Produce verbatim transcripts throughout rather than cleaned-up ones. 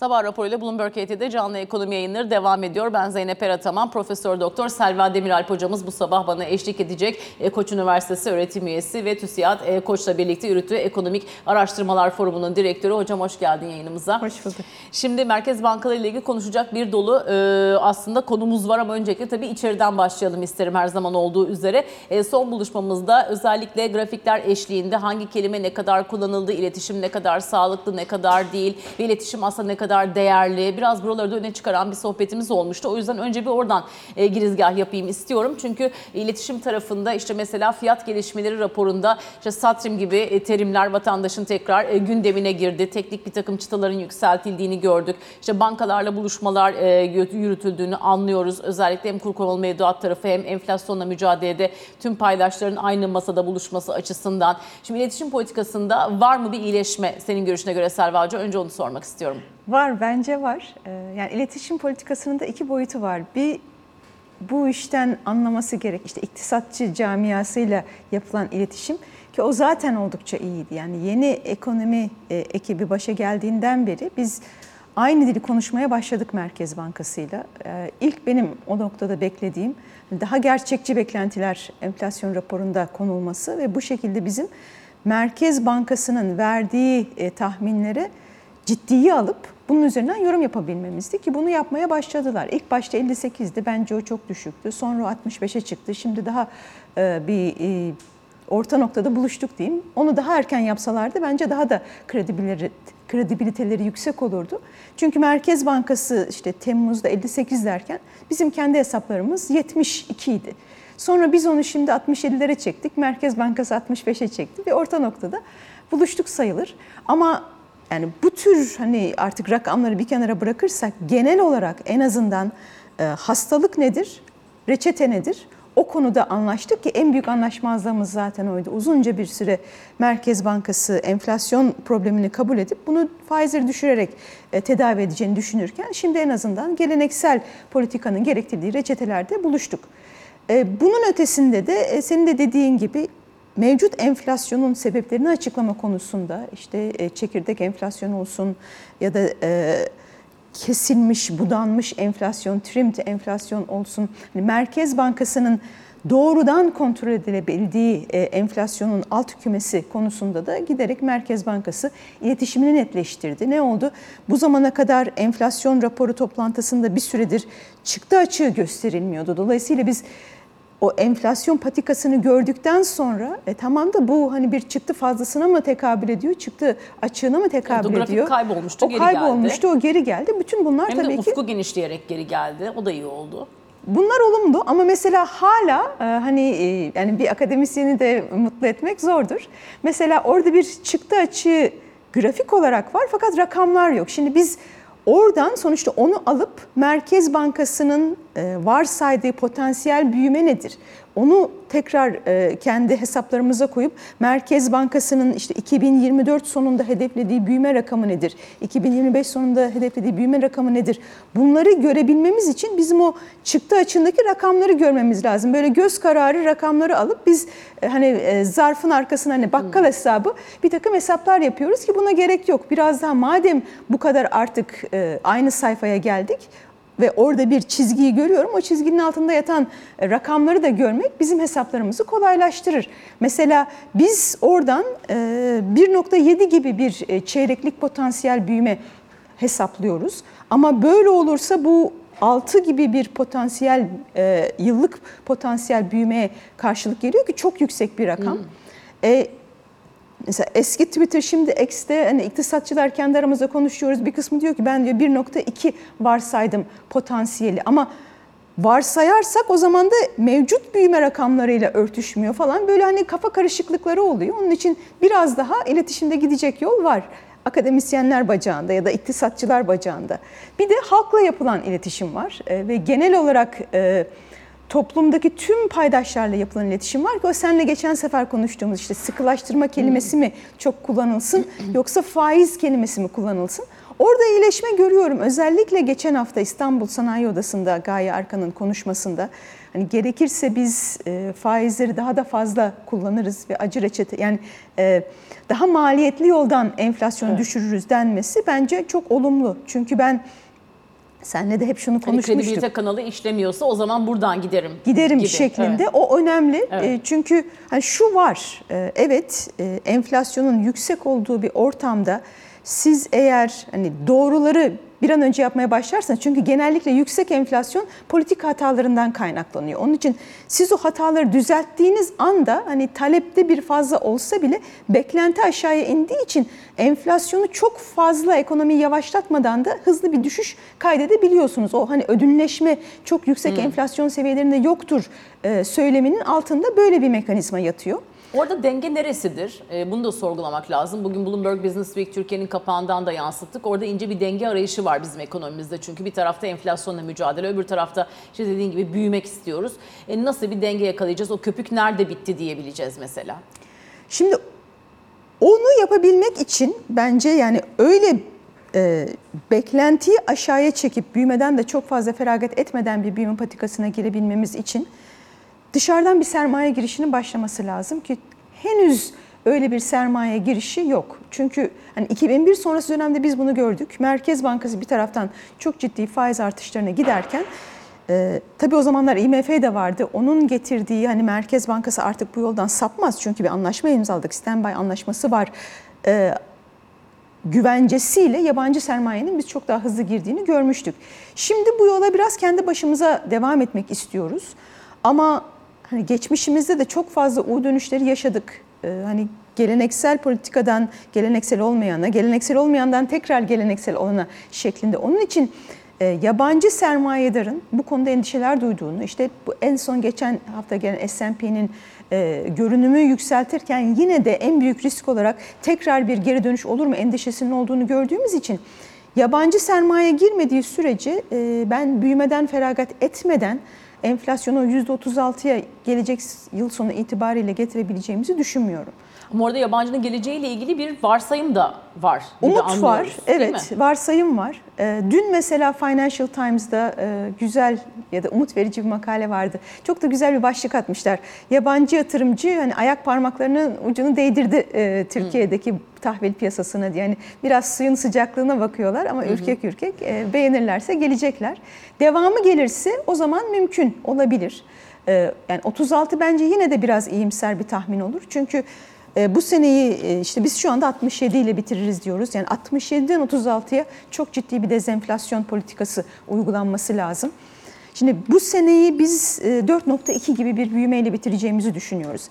Sabah raporuyla Bloomberg H T'de canlı ekonomi yayınları devam ediyor. Ben Zeynep Erataman, Profesör Doktor Selva Demiralp hocamız bu sabah bana eşlik edecek. Koç Üniversitesi öğretim üyesi ve TÜSİAD Koç'la birlikte yürüttüğü Ekonomik Araştırmalar Forumu'nun direktörü. Hocam hoş geldin yayınımıza. Hoş bulduk. Şimdi Merkez Bankaları ile ilgili konuşacak bir dolu aslında konumuz var ama öncelikle tabii içeriden başlayalım isterim her zaman olduğu üzere. Son buluşmamızda özellikle grafikler eşliğinde hangi kelime ne kadar kullanıldı, iletişim ne kadar sağlıklı, ne kadar değil ve iletişim aslında ne kadar değerli, biraz buraları da öne çıkaran bir sohbetimiz olmuştu. O yüzden önce bir oradan e, girizgah yapayım istiyorum. Çünkü iletişim tarafında işte mesela fiyat gelişmeleri raporunda işte satrim gibi e, terimler vatandaşın tekrar e, gündemine girdi. Teknik bir takım çıtaların yükseltildiğini gördük. İşte bankalarla buluşmalar e, yürütüldüğünü anlıyoruz. Özellikle hem kur korumalı mevduat tarafı hem enflasyonla mücadelede tüm paydaşların aynı masada buluşması açısından. Şimdi iletişim politikasında var mı bir iyileşme senin görüşüne göre Selva Hoca? Önce onu sormak istiyorum. Var, bence var. Yani iletişim politikasının da iki boyutu var. Bir, bu işten anlaması gerek. İşte iktisatçı camiasıyla yapılan iletişim ki o zaten oldukça iyiydi. Yani yeni ekonomi ekibi başa geldiğinden beri biz aynı dili konuşmaya başladık Merkez Bankası'yla. İlk benim o noktada beklediğim daha gerçekçi beklentiler enflasyon raporunda konulması ve bu şekilde bizim Merkez Bankası'nın verdiği tahminleri ciddiye alıp bunun üzerinden yorum yapabilmemizdi ki bunu yapmaya başladılar. İlk başta elli sekizdi, bence o çok düşüktü. Sonra altmış beşe çıktı. Şimdi daha e, bir e, orta noktada buluştuk diyeyim. Onu daha erken yapsalardı bence daha da kredibilite, kredibiliteleri yüksek olurdu. Çünkü Merkez Bankası işte Temmuz'da elli sekiz derken bizim kendi hesaplarımız yetmiş iki idi. Sonra biz onu şimdi altmış yedilere çektik. Merkez Bankası altmış beşe çekti ve orta noktada buluştuk sayılır. Ama yani bu tür hani artık rakamları bir kenara bırakırsak genel olarak en azından e, hastalık nedir, reçete nedir? O konuda anlaştık ki en büyük anlaşmazlığımız zaten oydu. Uzunca bir süre Merkez Bankası enflasyon problemini kabul edip bunu faizleri düşürerek e, tedavi edeceğini düşünürken şimdi en azından geleneksel politikanın gerektirdiği reçetelerde buluştuk. E, bunun ötesinde de e, senin de dediğin gibi mevcut enflasyonun sebeplerini açıklama konusunda işte çekirdek enflasyon olsun ya da kesilmiş, budanmış enflasyon, trimmed enflasyon olsun. Merkez Bankası'nın doğrudan kontrol edilebildiği enflasyonun alt kümesi konusunda da giderek Merkez Bankası iletişimini netleştirdi. Ne oldu? Bu zamana kadar enflasyon raporu toplantısında bir süredir çıktı açığı gösterilmiyordu. Dolayısıyla biz o enflasyon patikasını gördükten sonra e, tamam da bu hani bir çıktı fazlasına mı tekabül ediyor, çıktı açığına mı tekabül ediyor? O grafik kaybolmuştu, o geri kaybolmuştu, geldi. O geri geldi. Bütün bunlar hem tabii ki... Hem de ufku genişleyerek geri geldi. O da iyi oldu. Bunlar olumlu ama mesela hala e, hani e, yani bir akademisyeni de mutlu etmek zordur. Mesela orada bir çıktı açığı grafik olarak var fakat rakamlar yok. Şimdi biz oradan sonuçta onu alıp Merkez Bankası'nın varsaydığı potansiyel büyüme nedir? Onu tekrar kendi hesaplarımıza koyup Merkez Bankası'nın işte iki bin yirmi dört sonunda hedeflediği büyüme rakamı nedir? iki bin yirmi beş sonunda hedeflediği büyüme rakamı nedir? Bunları görebilmemiz için bizim o çıktı açığındaki rakamları görmemiz lazım. Böyle göz kararı rakamları alıp biz hani zarfın arkasına hani bakkal hesabı bir takım hesaplar yapıyoruz ki buna gerek yok. Biraz daha madem bu kadar artık aynı sayfaya geldik ve orada bir çizgiyi görüyorum. O çizginin altında yatan rakamları da görmek bizim hesaplarımızı kolaylaştırır. Mesela biz oradan bir nokta yedi gibi bir çeyreklik potansiyel büyüme hesaplıyoruz. Ama böyle olursa bu altı gibi bir potansiyel yıllık potansiyel büyümeye karşılık geliyor ki çok yüksek bir rakam. Hmm. E, Mesela eski Twitter, şimdi X'te hani iktisatçılar kendi aramızda konuşuyoruz. Bir kısmı diyor ki ben diyor bir nokta iki varsaydım potansiyeli ama varsayarsak o zaman da mevcut büyüme rakamlarıyla örtüşmüyor falan. Böyle hani kafa karışıklıkları oluyor. Onun için biraz daha iletişimde gidecek yol var. Akademisyenler bacağında ya da iktisatçılar bacağında. Bir de halkla yapılan iletişim var e, ve genel olarak... E, toplumdaki tüm paydaşlarla yapılan iletişim var ki o seninle geçen sefer konuştuğumuz işte sıkılaştırma kelimesi mi çok kullanılsın yoksa faiz kelimesi mi kullanılsın? Orada iyileşme görüyorum. Özellikle geçen hafta İstanbul Sanayi Odası'nda Gaye Arkan'ın konuşmasında hani gerekirse biz e, faizleri daha da fazla kullanırız ve acı reçete yani e, daha maliyetli yoldan enflasyonu evet. düşürürüz denmesi bence çok olumlu. Çünkü ben senle de hep şunu konuşmuştuk. Hani kredibilite kanalı işlemiyorsa o zaman buradan giderim. Giderim gibi. Şeklinde. Evet. O önemli. Evet. E, çünkü hani şu var. E, evet e, enflasyonun yüksek olduğu bir ortamda siz eğer hani doğruları bir an önce yapmaya başlarsanız, çünkü genellikle yüksek enflasyon politik hatalarından kaynaklanıyor. Onun için siz o hataları düzelttiğiniz anda hani talepte bir fazla olsa bile beklenti aşağıya indiği için enflasyonu çok fazla ekonomiyi yavaşlatmadan da hızlı bir düşüş kaydedebiliyorsunuz. O hani ödünleşme çok yüksek hmm. enflasyon seviyelerinde yoktur e, söyleminin altında böyle bir mekanizma yatıyor. Orada denge neresidir? Bunu da sorgulamak lazım. Bugün Bloomberg Business Week Türkiye'nin kapağından da yansıttık. Orada ince bir denge arayışı var bizim ekonomimizde. Çünkü bir tarafta enflasyonla mücadele, öbür tarafta işte dediğin gibi büyümek istiyoruz. E nasıl bir denge yakalayacağız? O köpük nerede bitti diyebileceğiz mesela? Şimdi onu yapabilmek için bence yani öyle e, beklentiyi aşağıya çekip büyümeden de çok fazla feragat etmeden bir büyüme patikasına girebilmemiz için dışarıdan bir sermaye girişinin başlaması lazım ki henüz öyle bir sermaye girişi yok. Çünkü hani iki bin bir sonrası dönemde biz bunu gördük. Merkez Bankası bir taraftan çok ciddi faiz artışlarına giderken e, tabii o zamanlar I M F de vardı. Onun getirdiği hani Merkez Bankası artık bu yoldan sapmaz çünkü bir anlaşma imzaladık. Standby anlaşması var. E, güvencesiyle yabancı sermayenin biz çok daha hızlı girdiğini görmüştük. Şimdi bu yola biraz kendi başımıza devam etmek istiyoruz. Ama hani geçmişimizde de çok fazla U dönüşleri yaşadık. Ee, hani geleneksel politikadan geleneksel olmayana, geleneksel olmayandan tekrar geleneksel olana şeklinde. Onun için e, yabancı sermayedarın bu konuda endişeler duyduğunu, işte bu en son geçen hafta gelen S and P'nin e, görünümü yükseltirken yine de en büyük risk olarak tekrar bir geri dönüş olur mu endişesinin olduğunu gördüğümüz için yabancı sermaye girmediği sürece e, ben büyümeden feragat etmeden enflasyonu yüzde otuz altıya gelecek yıl sonu itibariyle getirebileceğimizi düşünmüyorum. Ama orada yabancının geleceğiyle ilgili bir varsayım da var. Umut var, evet varsayım var. Dün mesela Financial Times'da güzel ya da umut verici bir makale vardı. Çok da güzel bir başlık atmışlar. Yabancı yatırımcı hani ayak parmaklarının ucunu değdirdi Türkiye'deki hmm. tahvil piyasasına diye. Yani biraz suyun sıcaklığına bakıyorlar ama hmm. ürkek ürkek beğenirlerse gelecekler. Devamı gelirse o zaman mümkün olabilir. Yani otuz altı bence yine de biraz iyimser bir tahmin olur. Çünkü bu seneyi işte biz şu anda altmış yedi ile bitiririz diyoruz. Yani altmış yediden otuz altıya çok ciddi bir dezenflasyon politikası uygulanması lazım. Şimdi bu seneyi biz dört nokta iki gibi bir büyümeyle bitireceğimizi düşünüyoruz.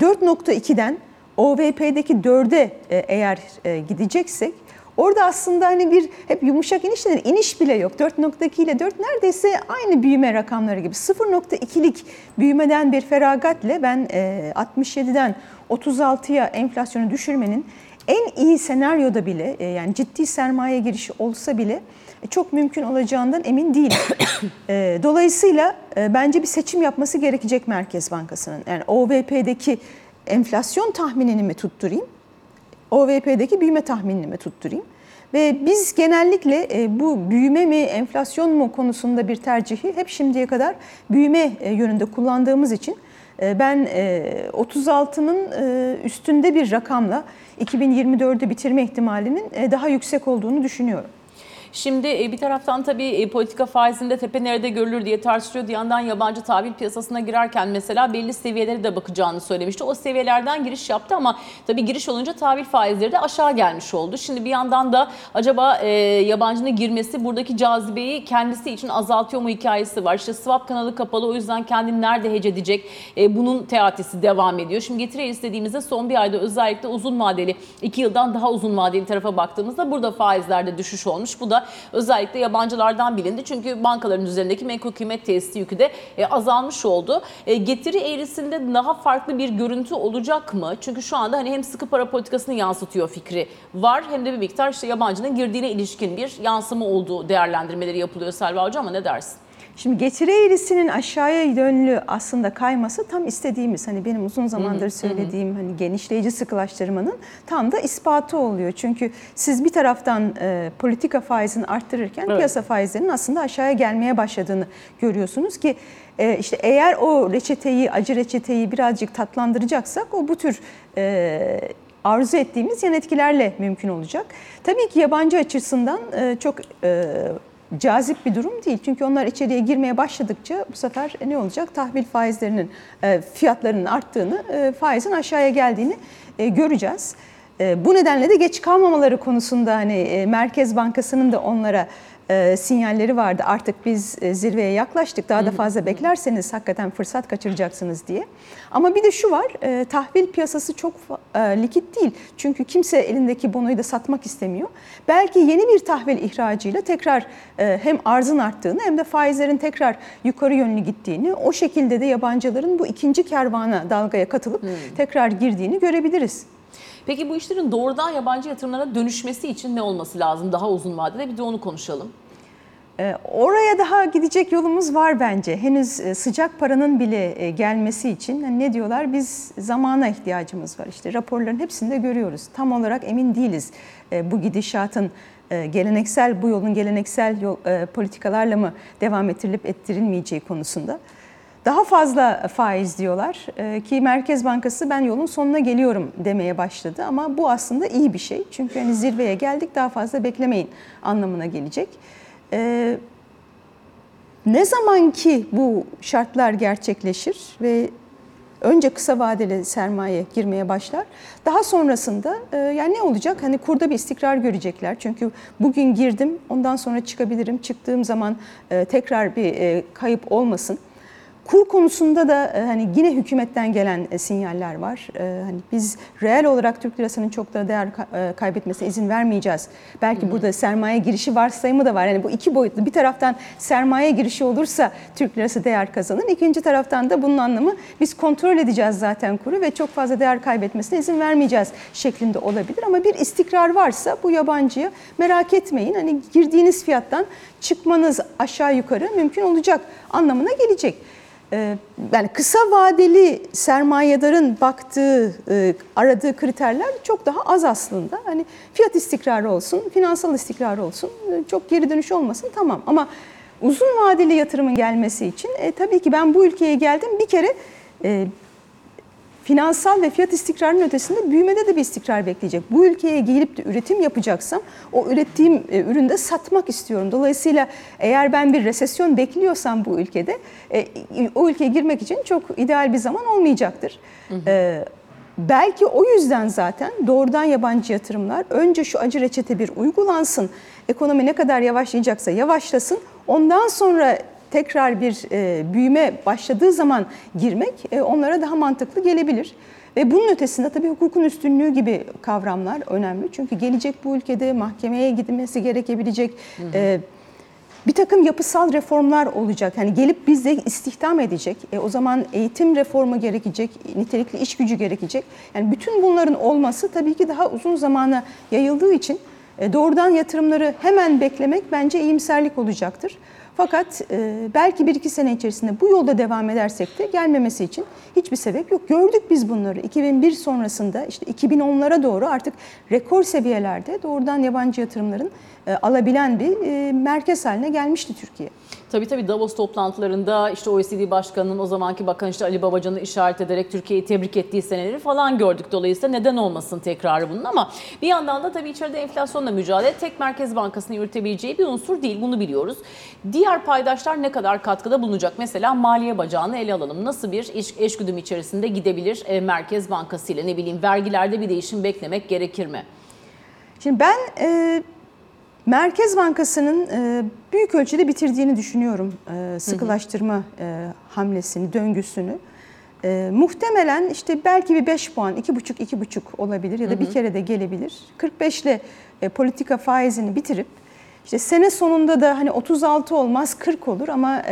dört nokta ikiden O V P'deki dörde eğer gideceksek orada aslında hani bir hep yumuşak iniş denir. İniş bile yok. dört nokta iki ile dört neredeyse aynı büyüme rakamları gibi. sıfır nokta ikilik büyümeden bir feragatle ben altmış yediden otuz altıya enflasyonu düşürmenin en iyi senaryoda bile yani ciddi sermaye girişi olsa bile çok mümkün olacağından emin değilim. Dolayısıyla bence bir seçim yapması gerekecek Merkez Bankası'nın. Yani O V P'deki enflasyon tahminini mi tutturayım? O V P'deki büyüme tahminini mi tutturayım? Ve biz genellikle bu büyüme mi enflasyon mu konusunda bir tercihi hep şimdiye kadar büyüme yönünde kullandığımız için ben otuz altının üstünde bir rakamla iki bin yirmi dördü bitirme ihtimalinin daha yüksek olduğunu düşünüyorum. Şimdi bir taraftan tabii politika faizinde tepe nerede görülür diye tartışılıyor. Bir yandan yabancı tahvil piyasasına girerken mesela belli seviyelere de bakacağını söylemişti. O seviyelerden giriş yaptı ama tabii giriş olunca tahvil faizleri de aşağı gelmiş oldu. Şimdi bir yandan da acaba e, yabancının girmesi buradaki cazibeyi kendisi için azaltıyor mu hikayesi var. İşte swap kanalı kapalı o yüzden kendini nerede hece edecek e, bunun teatisi devam ediyor. Şimdi getire istediğimizde son bir ayda özellikle uzun vadeli iki yıldan daha uzun vadeli tarafa baktığımızda burada faizlerde düşüş olmuş. Bu da özellikle yabancılardan bilindi. Çünkü bankaların üzerindeki menkul kıymet tesisi yükü de azalmış oldu. Getiri eğrisinde daha farklı bir görüntü olacak mı? Çünkü şu anda hani hem sıkı para politikasını yansıtıyor fikri var hem de bir miktar işte yabancının girdiğine ilişkin bir yansıma olduğu değerlendirmeleri yapılıyor Selva Hoca ama ne dersin? Şimdi getiri eğrisinin aşağıya yönlü aslında kayması tam istediğimiz, hani benim uzun zamandır söylediğim hani genişleyici sıkılaştırmanın tam da ispatı oluyor. Çünkü siz bir taraftan e, politika faizini arttırırken evet. piyasa faizlerinin aslında aşağıya gelmeye başladığını görüyorsunuz ki e, işte eğer o reçeteyi, acı reçeteyi birazcık tatlandıracaksak o bu tür e, arzu ettiğimiz yan etkilerle mümkün olacak. Tabii ki yabancı açısından e, çok e, cazip bir durum değil. Çünkü onlar içeriye girmeye başladıkça bu sefer ne olacak? Tahvil faizlerinin, fiyatlarının arttığını, faizin aşağıya geldiğini göreceğiz. Bu nedenle de geç kalmamaları konusunda hani Merkez Bankası'nın da onlara sinyalleri vardı. Artık biz zirveye yaklaştık, daha da fazla beklerseniz hakikaten fırsat kaçıracaksınız diye. Ama bir de şu var, tahvil piyasası çok likit değil. Çünkü kimse elindeki bonoyu da satmak istemiyor. Belki yeni bir tahvil ihracıyla tekrar hem arzın arttığını hem de faizlerin tekrar yukarı yönlü gittiğini, o şekilde de yabancıların bu ikinci kervana, dalgaya katılıp tekrar girdiğini görebiliriz. Peki bu işlerin doğrudan yabancı yatırımlara dönüşmesi için ne olması lazım daha uzun vadede? Bir de onu konuşalım. Oraya daha gidecek yolumuz var bence. Henüz sıcak paranın bile gelmesi için hani ne diyorlar? Biz zamana ihtiyacımız var. İşte raporların hepsinde görüyoruz. Tam olarak emin değiliz bu gidişatın geleneksel, bu yolun geleneksel yol, politikalarla mı devam ettirilip ettirilmeyeceği konusunda. Daha fazla faiz diyorlar ki Merkez Bankası ben yolun sonuna geliyorum demeye başladı ama bu aslında iyi bir şey. Çünkü hani zirveye geldik, daha fazla beklemeyin anlamına gelecek. Ee, ne zaman ki bu şartlar gerçekleşir ve önce kısa vadeli sermaye girmeye başlar. Daha sonrasında e, yani ne olacak? Hani kurda bir istikrar görecekler. Çünkü bugün girdim, ondan sonra çıkabilirim. Çıktığım zaman e, tekrar bir e, kayıp olmasın. Kur konusunda da hani yine hükümetten gelen sinyaller var. Hani biz reel olarak Türk lirasının çok da değer kaybetmesine izin vermeyeceğiz. Belki hmm. burada sermaye girişi varsayımı da var. Yani bu iki boyutlu. Bir taraftan sermaye girişi olursa Türk lirası değer kazanır. İkinci taraftan da bunun anlamı biz kontrol edeceğiz zaten kuru ve çok fazla değer kaybetmesine izin vermeyeceğiz şeklinde olabilir. Ama bir istikrar varsa bu yabancıya merak etmeyin. Hani girdiğiniz fiyattan çıkmanız aşağı yukarı mümkün olacak anlamına gelecek. Yani kısa vadeli sermayedarın baktığı, aradığı kriterler çok daha az aslında. Hani fiyat istikrarı olsun, finansal istikrar olsun, çok geri dönüş olmasın tamam. Ama uzun vadeli yatırımın gelmesi için e, tabii ki ben bu ülkeye geldim bir kere e, finansal ve fiyat istikrarının ötesinde büyümede de bir istikrar bekleyecek. Bu ülkeye gelip de üretim yapacaksam o ürettiğim e, ürünü de satmak istiyorum. Dolayısıyla eğer ben bir resesyon bekliyorsam bu ülkede e, o ülkeye girmek için çok ideal bir zaman olmayacaktır. Hı hı. E, belki o yüzden zaten doğrudan yabancı yatırımlar önce şu acı reçete bir uygulansın. Ekonomi ne kadar yavaşlayacaksa yavaşlasın. Ondan sonra tekrar bir e, büyüme başladığı zaman girmek e, onlara daha mantıklı gelebilir. Ve bunun ötesinde tabii hukukun üstünlüğü gibi kavramlar önemli. Çünkü gelecek bu ülkede mahkemeye gidilmesi gerekebilecek e, bir takım yapısal reformlar olacak. Yani gelip bize istihdam edecek. E, o zaman eğitim reformu gerekecek, nitelikli iş gücü gerekecek. Yani bütün bunların olması tabii ki daha uzun zamana yayıldığı için e, doğrudan yatırımları hemen beklemek bence iyimserlik olacaktır. Fakat e, belki bir iki sene içerisinde bu yolda devam edersek de gelmemesi için hiçbir sebep yok. Gördük biz bunları. iki bin bir sonrasında işte iki bin onlara doğru artık rekor seviyelerde doğrudan yabancı yatırımların e, alabilen bir e, merkez haline gelmişti Türkiye. Tabii tabii Davos toplantılarında işte O E C D Başkanı'nın o zamanki bakan işte Ali Babacan'ı işaret ederek Türkiye'yi tebrik ettiği seneleri falan gördük. Dolayısıyla neden olmasın tekrarı bunun ama bir yandan da tabii içeride enflasyonla mücadele tek Merkez Bankası'nın yürütebileceği bir unsur değil. Bunu biliyoruz. Diğer paydaşlar ne kadar katkıda bulunacak? Mesela maliye bacağını ele alalım. Nasıl bir iş, eşgüdüm içerisinde gidebilir e, Merkez Bankası ile? Ne bileyim vergilerde bir değişim beklemek gerekir mi? Şimdi ben... E... Merkez Bankası'nın büyük ölçüde bitirdiğini düşünüyorum sıkılaştırma hamlesini, döngüsünü. Muhtemelen işte belki bir beş puan, iki buçuk iki buçuk olabilir ya da bir kere de gelebilir. kırk beş ile politika faizini bitirip işte sene sonunda da hani otuz altı olmaz kırk olur ama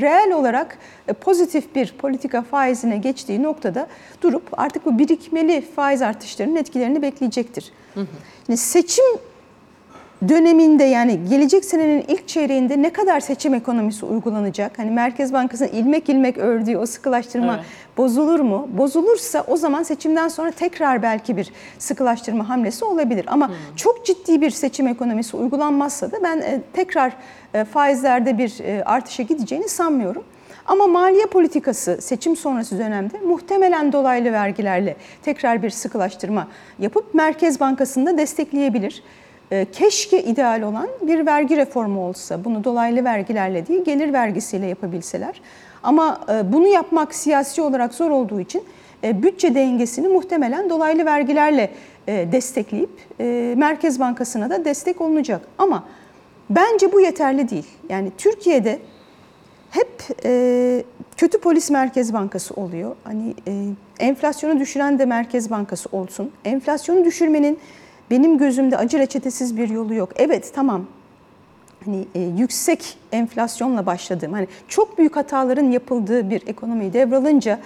reel olarak pozitif bir politika faizine geçtiği noktada durup artık bu birikmeli faiz artışlarının etkilerini bekleyecektir. Şimdi seçim döneminde, yani gelecek senenin ilk çeyreğinde ne kadar seçim ekonomisi uygulanacak? Hani Merkez Bankası'nın ilmek ilmek ördüğü o sıkılaştırma evet. bozulur mu? Bozulursa o zaman seçimden sonra tekrar belki bir sıkılaştırma hamlesi olabilir. Ama hmm. çok ciddi bir seçim ekonomisi uygulanmazsa da ben tekrar faizlerde bir artışa gideceğini sanmıyorum. Ama maliye politikası seçim sonrası dönemde muhtemelen dolaylı vergilerle tekrar bir sıkılaştırma yapıp Merkez Bankası'nı da destekleyebilir. Keşke ideal olan bir vergi reformu olsa, bunu dolaylı vergilerle değil gelir vergisiyle yapabilseler. Ama bunu yapmak siyasi olarak zor olduğu için bütçe dengesini muhtemelen dolaylı vergilerle destekleyip Merkez Bankası'na da destek olunacak. Ama bence bu yeterli değil. Yani Türkiye'de hep e, kötü polis Merkez Bankası oluyor. Hani e, enflasyonu düşüren de Merkez Bankası olsun. Enflasyonu düşürmenin benim gözümde acı reçetesiz bir yolu yok. Evet, tamam. Hani e, yüksek enflasyonla başladığım, hani çok büyük hataların yapıldığı bir ekonomiyi devralınca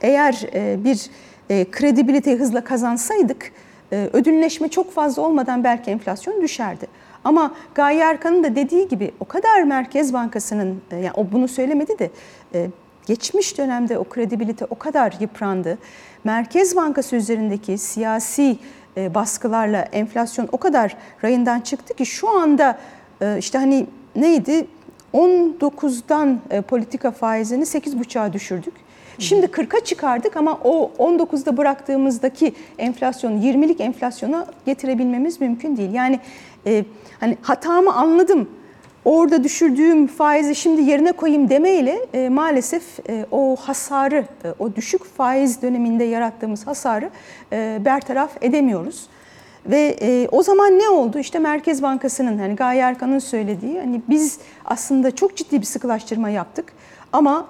eğer e, bir e, kredibiliteyi hızla kazansaydık e, ödülleşme çok fazla olmadan belki enflasyon düşerdi. Ama Gaye Erkan'ın da dediği gibi o kadar Merkez Bankası'nın, yani o bunu söylemedi de geçmiş dönemde o kredibilite o kadar yıprandı. Merkez Bankası üzerindeki siyasi baskılarla enflasyon o kadar rayından çıktı ki şu anda işte hani neydi on dokuzdan politika faizini sekiz buçuğa düşürdük. Şimdi kırka çıkardık ama o on dokuzda bıraktığımızdaki enflasyonu yirmilik enflasyona getirebilmemiz mümkün değil. Yani e, hani hatamı anladım, orada düşürdüğüm faizi şimdi yerine koyayım demeyle e, maalesef e, o hasarı, e, o düşük faiz döneminde yarattığımız hasarı e, bertaraf edemiyoruz. Ve e, o zaman ne oldu? İşte Merkez Bankası'nın, hani Gaye Erkan'ın söylediği, hani biz aslında çok ciddi bir sıkılaştırma yaptık. Ama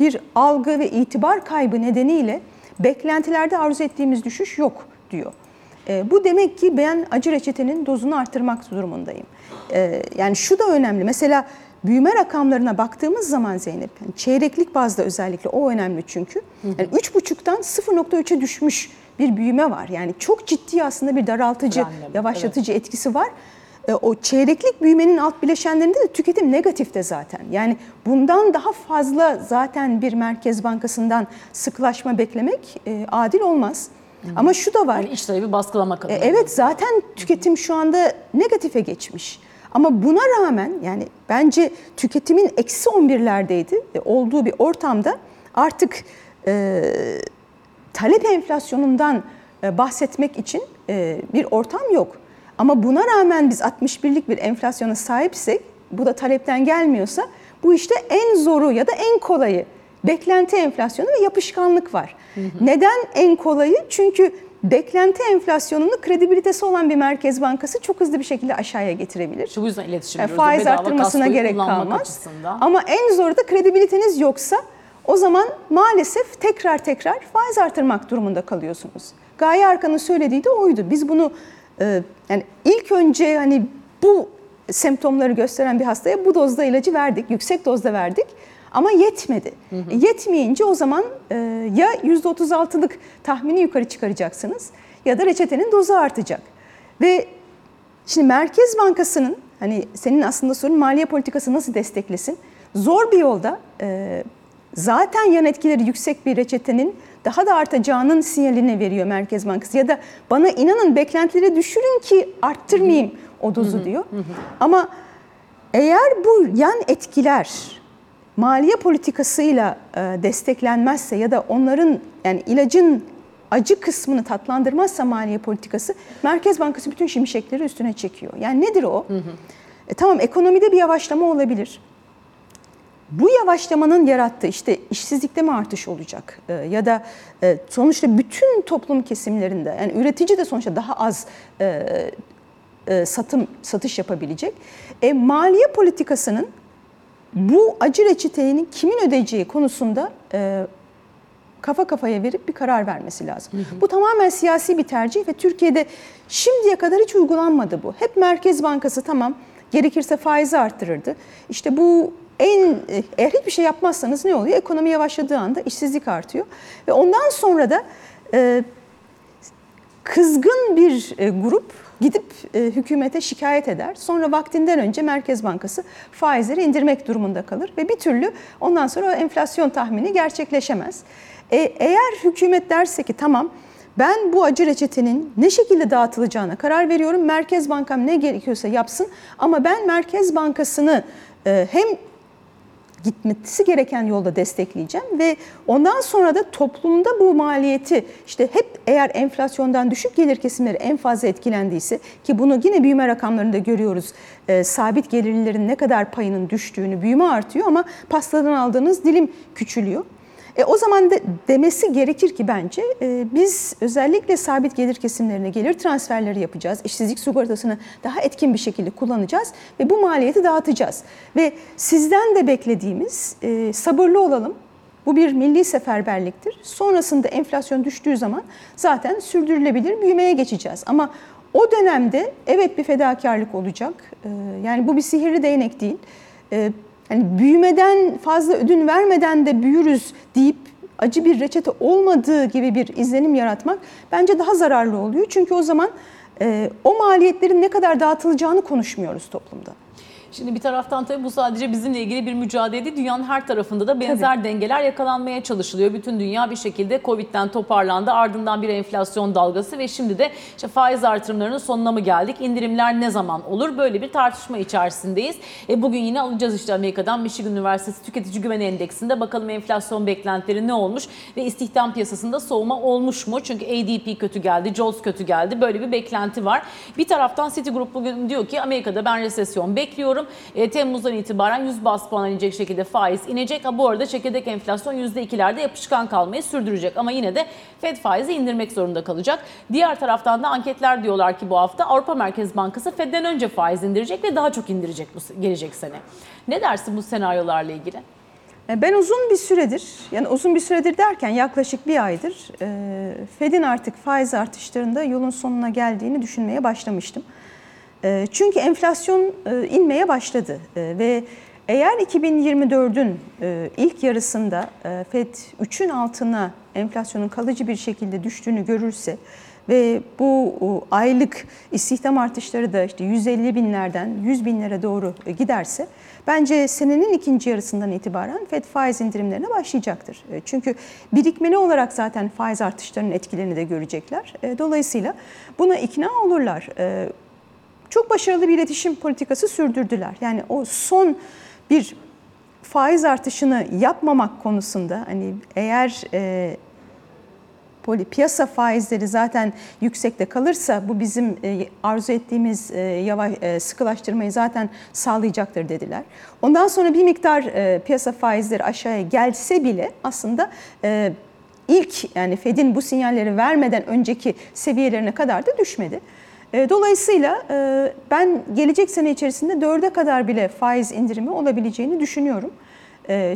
bir algı ve itibar kaybı nedeniyle beklentilerde arzu ettiğimiz düşüş yok diyor. Bu demek ki ben acı reçetenin dozunu artırmak durumundayım. Yani şu da önemli. Mesela büyüme rakamlarına baktığımız zaman Zeynep, yani çeyreklik bazda özellikle o önemli çünkü. Yani üç buçuktan sıfır nokta üçe düşmüş bir büyüme var. Yani çok ciddi aslında bir daraltıcı, Random. yavaşlatıcı evet. etkisi var. O çeyreklik büyümenin alt bileşenlerinde de tüketim negatifte zaten. Yani bundan daha fazla zaten bir Merkez Bankası'ndan sıklaşma beklemek adil olmaz. Hı. Ama şu da var. Yani iç talebi baskılamak adına. Evet, zaten tüketim şu anda negatife geçmiş. Ama buna rağmen, yani bence tüketimin eksi on birlerdeydi olduğu bir ortamda artık e, talep enflasyonundan bahsetmek için e, bir ortam yok. Ama buna rağmen biz altmış birlik bir enflasyona sahipsek, bu da talepten gelmiyorsa, bu işte en zoru ya da en kolayı. Beklenti enflasyonu ve yapışkanlık var. Hı hı. Neden en kolayı? Çünkü beklenti enflasyonunu kredibilitesi olan bir Merkez Bankası çok hızlı bir şekilde aşağıya getirebilir. Bu yüzden iletişim yani faiz bedava arttırmasına gerek kalmaz. Açısından. Ama en zoru da kredibiliteniz yoksa, o zaman maalesef tekrar tekrar faiz artırmak durumunda kalıyorsunuz. Gaye Erkan'ın söylediği de oydu. Biz bunu... Yani ilk önce hani bu semptomları gösteren bir hastaya bu dozda ilacı verdik, yüksek dozda verdik ama yetmedi. Hı hı. Yetmeyince o zaman ya yüzde otuz altılık tahmini yukarı çıkaracaksınız ya da reçetenin dozu artacak. Ve şimdi Merkez Bankası'nın, hani senin aslında sorun maliye politikası nasıl desteklesin? Zor bir yolda zaten yan etkileri yüksek bir reçetenin daha da artacağının sinyalini veriyor Merkez Bankası. Ya da bana inanın, beklentileri düşürün ki arttırmayayım o dozu diyor. Ama eğer bu yan etkiler maliye politikasıyla desteklenmezse ya da onların, yani ilacın acı kısmını tatlandırmazsa maliye politikası, Merkez Bankası bütün şimşekleri üstüne çekiyor. Yani nedir o? E, tamam, ekonomide bir yavaşlama olabilir. Bu yavaşlamanın yarattığı işte işsizlikte mi artış olacak e, ya da e, sonuçta bütün toplum kesimlerinde, yani üretici de sonuçta daha az e, e, satım satış yapabilecek. E, maliye politikasının bu acı reçetenin kimin ödeyeceği konusunda e, kafa kafaya verip bir karar vermesi lazım. Hı hı. Bu tamamen siyasi bir tercih ve Türkiye'de şimdiye kadar hiç uygulanmadı bu. Hep Merkez Bankası tamam gerekirse faizi arttırırdı. İşte bu En, eğer hiçbir şey yapmazsanız ne oluyor? Ekonomi yavaşladığı anda işsizlik artıyor. Ve ondan sonra da e, kızgın bir e, grup gidip e, hükümete şikayet eder. Sonra vaktinden önce Merkez Bankası faizleri indirmek durumunda kalır ve bir türlü ondan sonra o enflasyon tahmini gerçekleşemez. E, eğer hükümet derse ki tamam, ben bu acı reçetenin ne şekilde dağıtılacağına karar veriyorum, Merkez Bankam ne gerekiyorsa yapsın ama ben Merkez Bankası'nı e, hem gitmesi gereken yolda destekleyeceğim ve ondan sonra da toplumda bu maliyeti işte hep eğer enflasyondan düşük gelir kesimleri en fazla etkilendiyse ki bunu yine büyüme rakamlarında görüyoruz. E, sabit gelirlilerin ne kadar payının düştüğünü, büyüme artıyor ama pastadan aldığınız dilim küçülüyor. E, o zaman de, demesi gerekir ki bence e, biz özellikle sabit gelir kesimlerine gelir transferleri yapacağız. İşsizlik sigortasını daha etkin bir şekilde kullanacağız ve bu maliyeti dağıtacağız. Ve sizden de beklediğimiz e, sabırlı olalım. Bu bir milli seferberliktir. Sonrasında enflasyon düştüğü zaman zaten sürdürülebilir büyümeye geçeceğiz. Ama o dönemde evet bir fedakarlık olacak. E, yani bu bir sihirli değnek değil. E, Yani büyümeden fazla ödün vermeden de büyürüz deyip acı bir reçete olmadığı gibi bir izlenim yaratmak bence daha zararlı oluyor. Çünkü o zaman e, o maliyetlerin ne kadar dağıtılacağını konuşmuyoruz toplumda. Şimdi bir taraftan tabii bu sadece bizimle ilgili bir mücadele değil. Dünyanın her tarafında da benzer tabii. dengeler yakalanmaya çalışılıyor. Bütün dünya bir şekilde Covid'den toparlandı. Ardından bir enflasyon dalgası ve şimdi de işte faiz artırımlarının sonuna mı geldik? İndirimler ne zaman olur? Böyle bir tartışma içerisindeyiz. E bugün yine alacağız işte Amerika'dan Michigan Üniversitesi Tüketici Güven Endeksinde. Bakalım enflasyon beklentileri ne olmuş? Ve istihdam piyasasında soğuma olmuş mu? Çünkü A D P kötü geldi, JOLTS kötü geldi. Böyle bir beklenti var. Bir taraftan Citi Group bugün diyor ki Amerika'da ben resesyon bekliyorum. E, Temmuz'dan itibaren yüz baz puan inecek şekilde faiz inecek. Ha, bu arada çekirdek enflasyon yüzde ikilerde yapışkan kalmayı sürdürecek. Ama yine de Fed faizi indirmek zorunda kalacak. Diğer taraftan da anketler diyorlar ki bu hafta Avrupa Merkez Bankası Fed'den önce faiz indirecek ve daha çok indirecek bu gelecek sene. Ne dersin bu senaryolarla ilgili? Ben uzun bir süredir, yani uzun bir süredir derken yaklaşık bir aydır e, Fed'in artık faiz artışlarında yolun sonuna geldiğini düşünmeye başlamıştım. Çünkü enflasyon inmeye başladı ve eğer iki bin yirmi dördün ilk yarısında Fed üçün altına enflasyonun kalıcı bir şekilde düştüğünü görürse ve bu aylık istihdam artışları da işte yüz elli binlerden yüz binlere doğru giderse bence senenin ikinci yarısından itibaren Fed faiz indirimlerine başlayacaktır. Çünkü birikmeli olarak zaten faiz artışlarının etkilerini de görecekler. Dolayısıyla buna ikna olurlar. Çok başarılı bir iletişim politikası sürdürdüler. Yani o son bir faiz artışını yapmamak konusunda hani eğer e, poli, piyasa faizleri zaten yüksekte kalırsa bu bizim e, arzu ettiğimiz e, yavaş e, sıkılaştırmayı zaten sağlayacaktır dediler. Ondan sonra bir miktar e, piyasa faizleri aşağıya gelse bile aslında e, ilk yani Fed'in bu sinyalleri vermeden önceki seviyelerine kadar da düşmedi. Dolayısıyla ben gelecek sene içerisinde dörde kadar bile faiz indirimi olabileceğini düşünüyorum.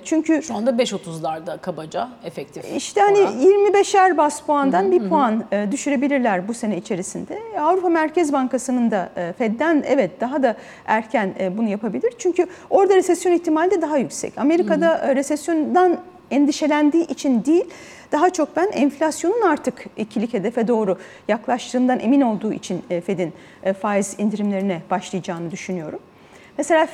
Çünkü şu anda beş otuzlarda kabaca efektif. İşte hani oran. yirmi beşer baz puandan hı-hı, bir hı-hı. puan düşürebilirler bu sene içerisinde. Avrupa Merkez Bankası'nın da Fed'den evet daha da erken bunu yapabilir. Çünkü orada resesyon ihtimali de daha yüksek. Amerika'da hı-hı. resesyondan endişelendiği için değil, daha çok ben enflasyonun artık ikilik hedefe doğru yaklaştığından emin olduğu için Fed'in faiz indirimlerine başlayacağını düşünüyorum. Mesela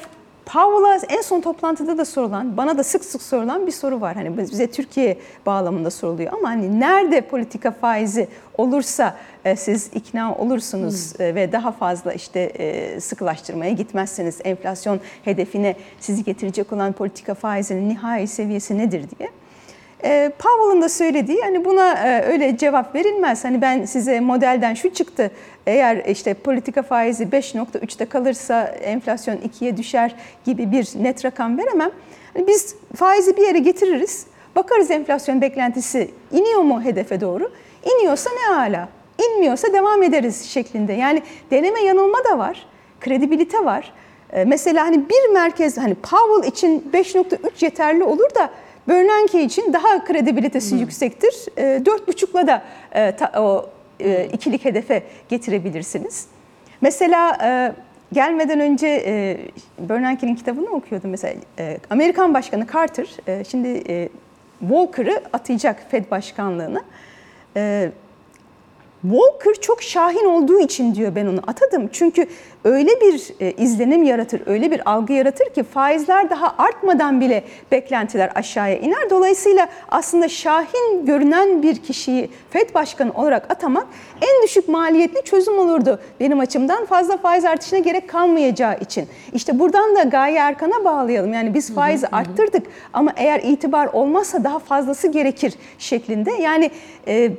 Powell'a en son toplantıda da sorulan, bana da sık sık sorulan bir soru var. Hani bize Türkiye bağlamında soruluyor ama hani nerede politika faizi olursa siz ikna olursunuz hmm. ve daha fazla işte sıkılaştırmaya gitmezseniz enflasyon hedefine sizi getirecek olan politika faizinin nihai seviyesi nedir diye. Powell'ın da söylediği hani buna öyle cevap verilmez. Hani ben size modelden şu çıktı. Eğer işte politika faizi beş nokta üçte kalırsa enflasyon ikiye düşer gibi bir net rakam veremem. Hani biz faizi bir yere getiririz. Bakarız enflasyon beklentisi iniyor mu hedefe doğru? İniyorsa ne âlâ. İnmiyorsa devam ederiz şeklinde. Yani deneme yanılma da var. Kredibilite var. Mesela hani bir merkez hani Powell için beş nokta üç yeterli olur da Bernanke için daha kredibilitesi hmm. yüksektir. dört buçukla da o ikilik hedefe getirebilirsiniz. Mesela gelmeden önce Bernanke'nin kitabını okuyordum. Mesela Amerikan Başkanı Carter şimdi Walker'ı atayacak Fed başkanlığına. Volcker çok şahin olduğu için diyor ben onu atadım. Çünkü öyle bir izlenim yaratır, öyle bir algı yaratır ki faizler daha artmadan bile beklentiler aşağıya iner. Dolayısıyla aslında şahin görünen bir kişiyi F E D Başkanı olarak atamak en düşük maliyetli çözüm olurdu benim açımdan. Fazla faiz artışına gerek kalmayacağı için. İşte buradan da Gaye Erkan'a bağlayalım. Yani biz faizi hı hı. arttırdık ama eğer itibar olmazsa daha fazlası gerekir şeklinde. Yani... E,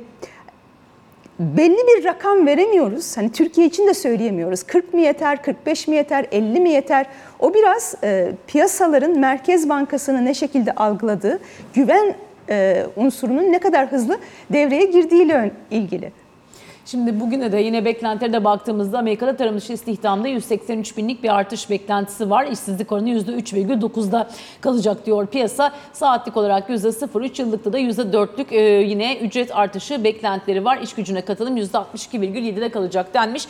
belli bir rakam veremiyoruz. Hani Türkiye için de söyleyemiyoruz. kırk mi yeter, kırk beş mi yeter, elli mi yeter? O biraz e, piyasaların Merkez Bankası'nı ne şekilde algıladığı, güven e, unsurunun ne kadar hızlı devreye girdiğiyle ilgili. Şimdi bugüne de yine beklentilere de baktığımızda Amerika'da tarım dışı istihdamda yüz seksen üç binlik bir artış beklentisi var. İşsizlik oranı yüzde üç virgül dokuzda kalacak diyor piyasa. Saatlik olarak yüzde sıfır virgül üç, yıllıkta da yüzde dörtlük yine ücret artışı beklentileri var. İş gücüne katılım yüzde altmış iki virgül yedide kalacak denmiş.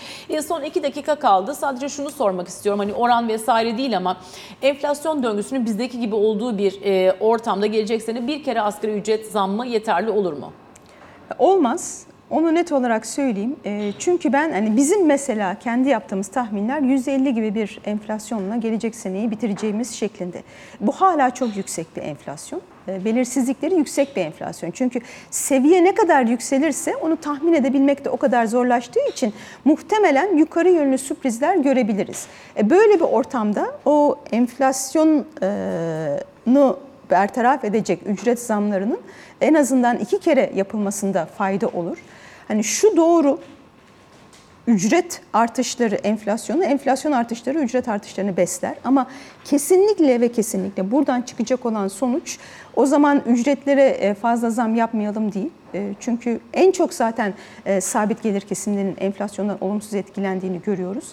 Son iki dakika kaldı. Sadece şunu sormak istiyorum. Hani oran vesaire değil ama enflasyon döngüsünün bizdeki gibi olduğu bir ortamda gelecek sene bir kere asgari ücret zammı yeterli olur mu? Olmaz. Onu net olarak söyleyeyim. Çünkü ben hani bizim mesela kendi yaptığımız tahminler yüzde elli gibi bir enflasyonla gelecek seneyi bitireceğimiz şeklinde. Bu hala çok yüksek bir enflasyon. Belirsizlikleri yüksek bir enflasyon. Çünkü seviye ne kadar yükselirse onu tahmin edebilmek de o kadar zorlaştığı için muhtemelen yukarı yönlü sürprizler görebiliriz. Böyle bir ortamda o enflasyonu bertaraf edecek ücret zamlarının en azından iki kere yapılmasında fayda olur. Hani şu doğru, ücret artışları enflasyonu, enflasyon artışları ücret artışlarını besler. Ama kesinlikle ve kesinlikle buradan çıkacak olan sonuç o zaman ücretlere fazla zam yapmayalım değil. Çünkü en çok zaten sabit gelir kesimlerinin enflasyondan olumsuz etkilendiğini görüyoruz.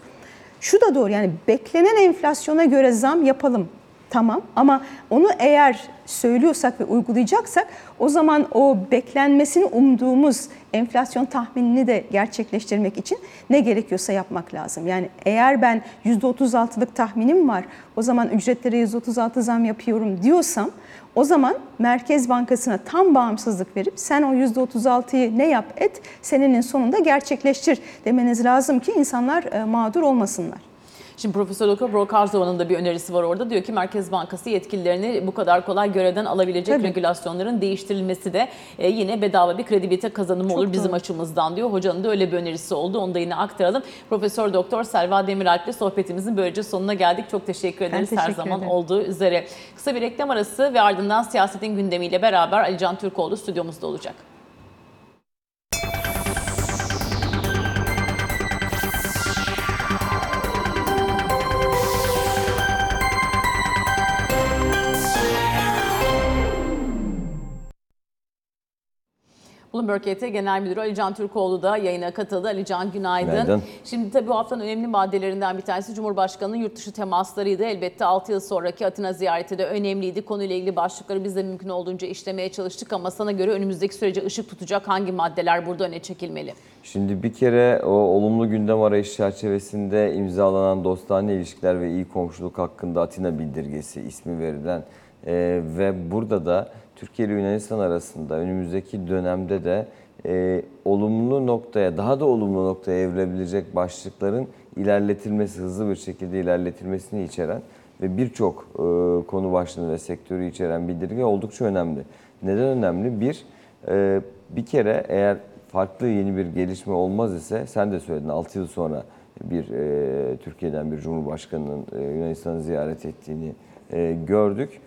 Şu da doğru, yani beklenen enflasyona göre zam yapalım. Tamam, ama onu eğer söylüyorsak ve uygulayacaksak o zaman o beklenmesini umduğumuz enflasyon tahminini de gerçekleştirmek için ne gerekiyorsa yapmak lazım. Yani eğer ben yüzde otuz altılık tahminim var, o zaman ücretlere yüzde otuz altı zam yapıyorum diyorsam o zaman Merkez Bankası'na tam bağımsızlık verip sen o yüzde otuz altıyı ne yap et senenin sonunda gerçekleştir demeniz lazım ki insanlar mağdur olmasınlar. Şimdi Profesör Doktor Brokarzova'nın da bir önerisi var orada. Diyor ki Merkez Bankası yetkililerini bu kadar kolay görevden alabilecek Tabii. regülasyonların değiştirilmesi de yine bedava bir kredibilite kazanımı Çok olur doğru. bizim açımızdan diyor. Hocanın da öyle bir önerisi oldu. Onu da yine aktaralım. Profesör Doktor Selva Demiralp'le sohbetimizin böylece sonuna geldik. Çok teşekkür ederiz, teşekkür her zaman ederim. Olduğu üzere. Kısa bir reklam arası ve ardından siyasetin gündemiyle beraber Ali Can Türkoğlu stüdyomuzda olacak. Bloomberg H T Genel Müdürü Ali Can Türkoğlu da yayına katıldı. Ali Can, günaydın. Günaydın. Şimdi tabii bu haftanın önemli maddelerinden bir tanesi Cumhurbaşkanı'nın yurt dışı temaslarıydı. Elbette altı yıl sonraki Atina ziyareti de önemliydi. Konuyla ilgili başlıkları biz de mümkün olduğunca işlemeye çalıştık ama sana göre önümüzdeki sürece ışık tutacak hangi maddeler burada öne çekilmeli? Şimdi bir kere o olumlu gündem arayışı çerçevesinde imzalanan dostane ilişkiler ve iyi komşuluk hakkında Atina bildirgesi ismi verilen e, ve burada da Türkiye ile Yunanistan arasında önümüzdeki dönemde de e, olumlu noktaya, daha da olumlu noktaya evrilebilecek başlıkların ilerletilmesi, hızlı bir şekilde ilerletilmesini içeren ve birçok e, konu başlığını ve sektörü içeren bildirge oldukça önemli. Neden önemli? Bir, e, bir kere eğer farklı yeni bir gelişme olmaz ise, sen de söyledin altı yıl sonra bir e, Türkiye'den bir Cumhurbaşkanı'nın e, Yunanistan'ı ziyaret ettiğini e, gördük.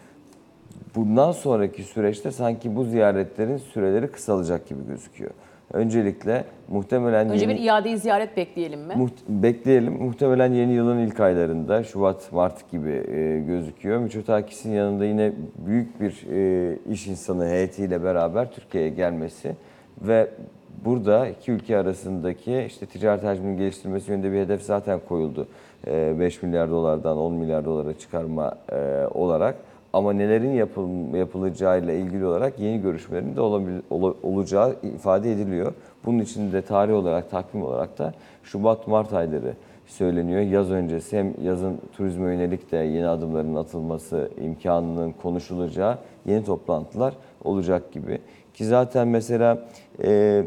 Bundan sonraki süreçte sanki bu ziyaretlerin süreleri kısalacak gibi gözüküyor. Öncelikle muhtemelen... Önce yeni... bir iadeyi ziyaret bekleyelim mi? Muht... Bekleyelim. Muhtemelen yeni yılın ilk aylarında, Şubat, Mart gibi e, gözüküyor. Mitsotakis'in yanında yine büyük bir e, iş insanı heyetiyle beraber Türkiye'ye gelmesi ve burada iki ülke arasındaki işte ticaret hacminin geliştirilmesi yönünde bir hedef zaten koyuldu. E, beş milyar dolardan on milyar dolara çıkarma e, olarak. Ama nelerin yapıl- yapılacağıyla ilgili olarak yeni görüşmelerin de olabil- ol- olacağı ifade ediliyor. Bunun için de tarih olarak, takvim olarak da Şubat-Mart ayları söyleniyor. Yaz öncesi hem yazın turizme yönelik de yeni adımların atılması imkanının konuşulacağı yeni toplantılar olacak gibi. Ki zaten mesela e,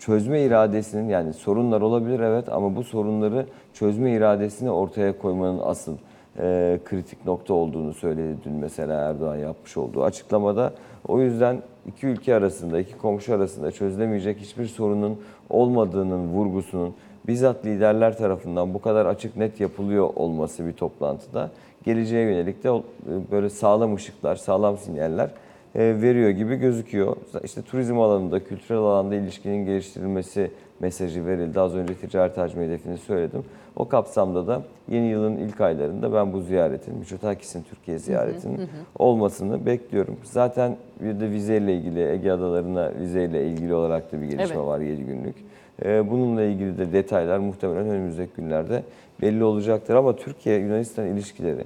çözme iradesinin, yani sorunlar olabilir evet ama bu sorunları çözme iradesini ortaya koymanın asıl e, kritik nokta olduğunu söyledi dün mesela Erdoğan yapmış olduğu açıklamada. O yüzden iki ülke arasında, iki komşu arasında çözülemeyecek hiçbir sorunun olmadığının vurgusunun bizzat liderler tarafından bu kadar açık net yapılıyor olması bir toplantıda geleceğe yönelik de böyle sağlam ışıklar, sağlam sinyaller veriyor gibi gözüküyor. İşte turizm alanında, kültürel alanda ilişkinin geliştirilmesi mesajı verildi. Az önce ticaret hacmi hedefini söyledim. O kapsamda da yeni yılın ilk aylarında ben bu ziyaretin, Mitsotakis'in Türkiye ziyaretinin hı hı. olmasını bekliyorum. Zaten bir de vizeyle ilgili, Ege Adaları'na vizeyle ilgili olarak da bir gelişme evet. var yedi günlük. Bununla ilgili de detaylar muhtemelen önümüzdeki günlerde belli olacaktır. Ama Türkiye-Yunanistan ilişkileri,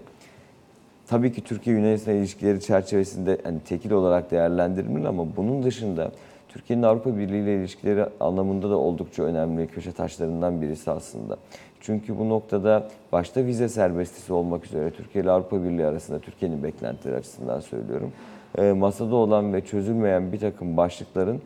tabii ki Türkiye-Yunanistan ilişkileri çerçevesinde hani tekil olarak değerlendirilir ama bunun dışında Türkiye'nin Avrupa Birliği ile ilişkileri anlamında da oldukça önemli köşe taşlarından birisi aslında. Çünkü bu noktada başta vize serbestisi olmak üzere Türkiye ile Avrupa Birliği arasında, Türkiye'nin beklentileri açısından söylüyorum, masada olan ve çözülmeyen bir takım başlıkların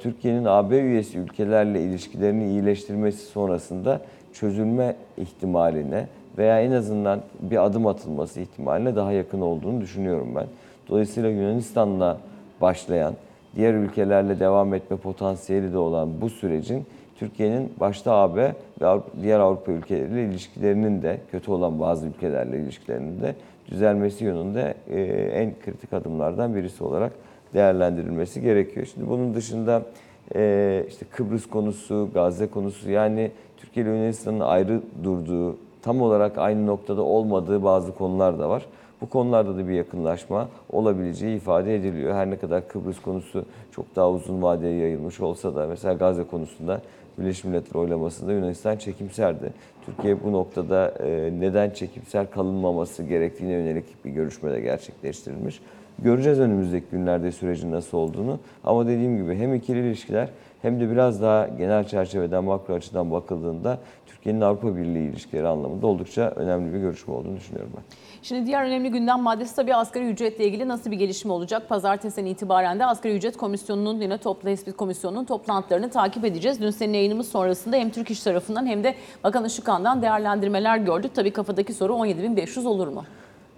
Türkiye'nin A B üyesi ülkelerle ilişkilerini iyileştirmesi sonrasında çözülme ihtimaline veya en azından bir adım atılması ihtimaline daha yakın olduğunu düşünüyorum ben. Dolayısıyla Yunanistan'la başlayan, diğer ülkelerle devam etme potansiyeli de olan bu sürecin Türkiye'nin başta A B ve diğer Avrupa ülkeleriyle ilişkilerinin de, kötü olan bazı ülkelerle ilişkilerinin de düzelmesi yönünde en kritik adımlardan birisi olarak değerlendirilmesi gerekiyor. Şimdi bunun dışında işte Kıbrıs konusu, Gazze konusu, yani Türkiye ile Yunanistan'ın ayrı durduğu, tam olarak aynı noktada olmadığı bazı konular da var. Bu konularda da bir yakınlaşma olabileceği ifade ediliyor. Her ne kadar Kıbrıs konusu çok daha uzun vadeye yayılmış olsa da mesela Gazze konusunda Birleşmiş Milletler oylamasında Yunanistan çekimserdi. Türkiye bu noktada neden çekimser kalınmaması gerektiğine yönelik bir görüşme de gerçekleştirilmiş. Göreceğiz önümüzdeki günlerde sürecin nasıl olduğunu. Ama dediğim gibi hem ikili ilişkiler hem de biraz daha genel çerçeveden, makro açıdan bakıldığında Türkiye'nin Avrupa Birliği ilişkileri anlamında oldukça önemli bir görüşme olduğunu düşünüyorum ben. Şimdi diğer önemli gündem maddesi tabii asgari ücretle ilgili nasıl bir gelişme olacak? Pazartesi'den itibaren de asgari ücret komisyonunun, yine toplu tespit komisyonunun toplantılarını takip edeceğiz. Dün senin yayınımız sonrasında hem Türk İş tarafından hem de Bakan Işıkhan'dan değerlendirmeler gördük. Tabii kafadaki soru on yedi bin beş yüz olur mu?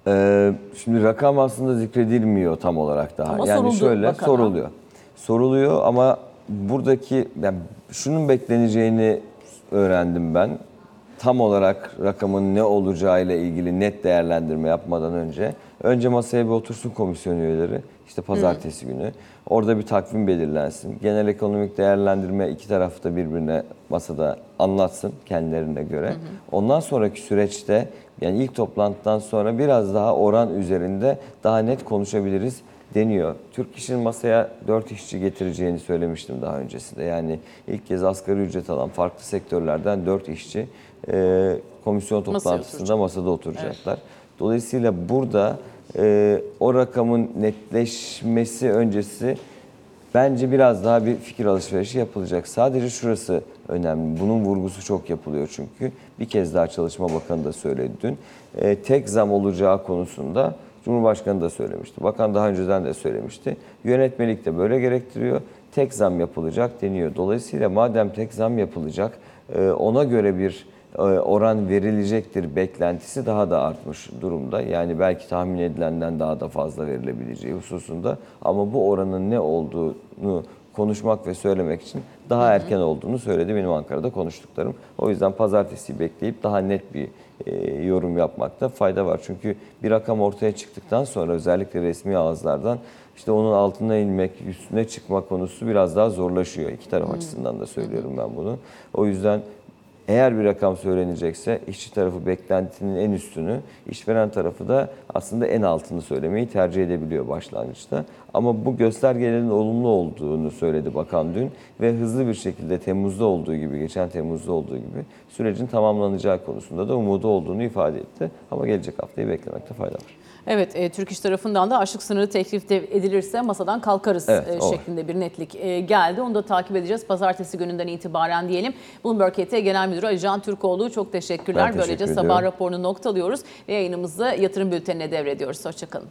Ee, şimdi rakam aslında zikredilmiyor tam olarak daha. Ama yani soruldu, şöyle bakana. soruluyor. Soruluyor ama buradaki yani şunun bekleneceğini öğrendim ben. Tam olarak rakamın ne olacağıyla ilgili net değerlendirme yapmadan önce önce masaya bir otursun komisyon üyeleri. İşte pazartesi hmm. günü. Orada bir takvim belirlensin. Genel ekonomik değerlendirme iki tarafta birbirine masada anlatsın kendilerine göre. Hmm. Ondan sonraki süreçte, yani ilk toplantıdan sonra biraz daha oran üzerinde daha net konuşabiliriz deniyor. Türk İş'in masaya dört işçi getireceğini söylemiştim daha öncesinde. Yani ilk kez asgari ücret alan farklı sektörlerden dört işçi e, komisyon toplantısında masaya masada oturacaklar. Evet. Dolayısıyla burada e, o rakamın netleşmesi öncesi bence biraz daha bir fikir alışverişi yapılacak. Sadece şurası önemli. Bunun vurgusu çok yapılıyor çünkü. Bir kez daha Çalışma Bakanı da söyledi dün. E, tek zam olacağı konusunda Cumhurbaşkanı da söylemişti. Bakan daha önceden de söylemişti. Yönetmelik de böyle gerektiriyor. Tek zam yapılacak deniyor. Dolayısıyla madem tek zam yapılacak, e, ona göre bir e, oran verilecektir beklentisi daha da artmış durumda. Yani belki tahmin edilenden daha da fazla verilebileceği hususunda. Ama bu oranın ne olduğunu konuşmak ve söylemek için daha erken olduğunu söyledi benim Ankara'da konuştuklarım. O yüzden pazartesi bekleyip daha net bir e, yorum yapmakta fayda var. Çünkü bir rakam ortaya çıktıktan sonra özellikle resmi ağızlardan işte onun altına inmek, üstüne çıkma konusu biraz daha zorlaşıyor. İki taraf hmm. açısından da söylüyorum ben bunu. O yüzden eğer bir rakam söylenecekse işçi tarafı beklentinin en üstünü, işveren tarafı da aslında en altını söylemeyi tercih edebiliyor başlangıçta. Ama bu göstergelerin olumlu olduğunu söyledi bakan dün ve hızlı bir şekilde Temmuz'da olduğu gibi, geçen Temmuz'da olduğu gibi sürecin tamamlanacağı konusunda da umudu olduğunu ifade etti. Ama gelecek haftayı beklemekte fayda var. Evet, e, Türk İş tarafından da açlık sınırı teklif edilirse masadan kalkarız evet, e, şeklinde bir netlik e, geldi. Onu da takip edeceğiz pazartesi gününden itibaren diyelim. Bloomberg H T Genel Müdürü Ali Can Türkoğlu, çok teşekkürler. Ben teşekkür Böylece ediyorum. Sabah raporunu noktalıyoruz ve yayınımızı yatırım bültenine devrediyoruz. Hoşçakalın.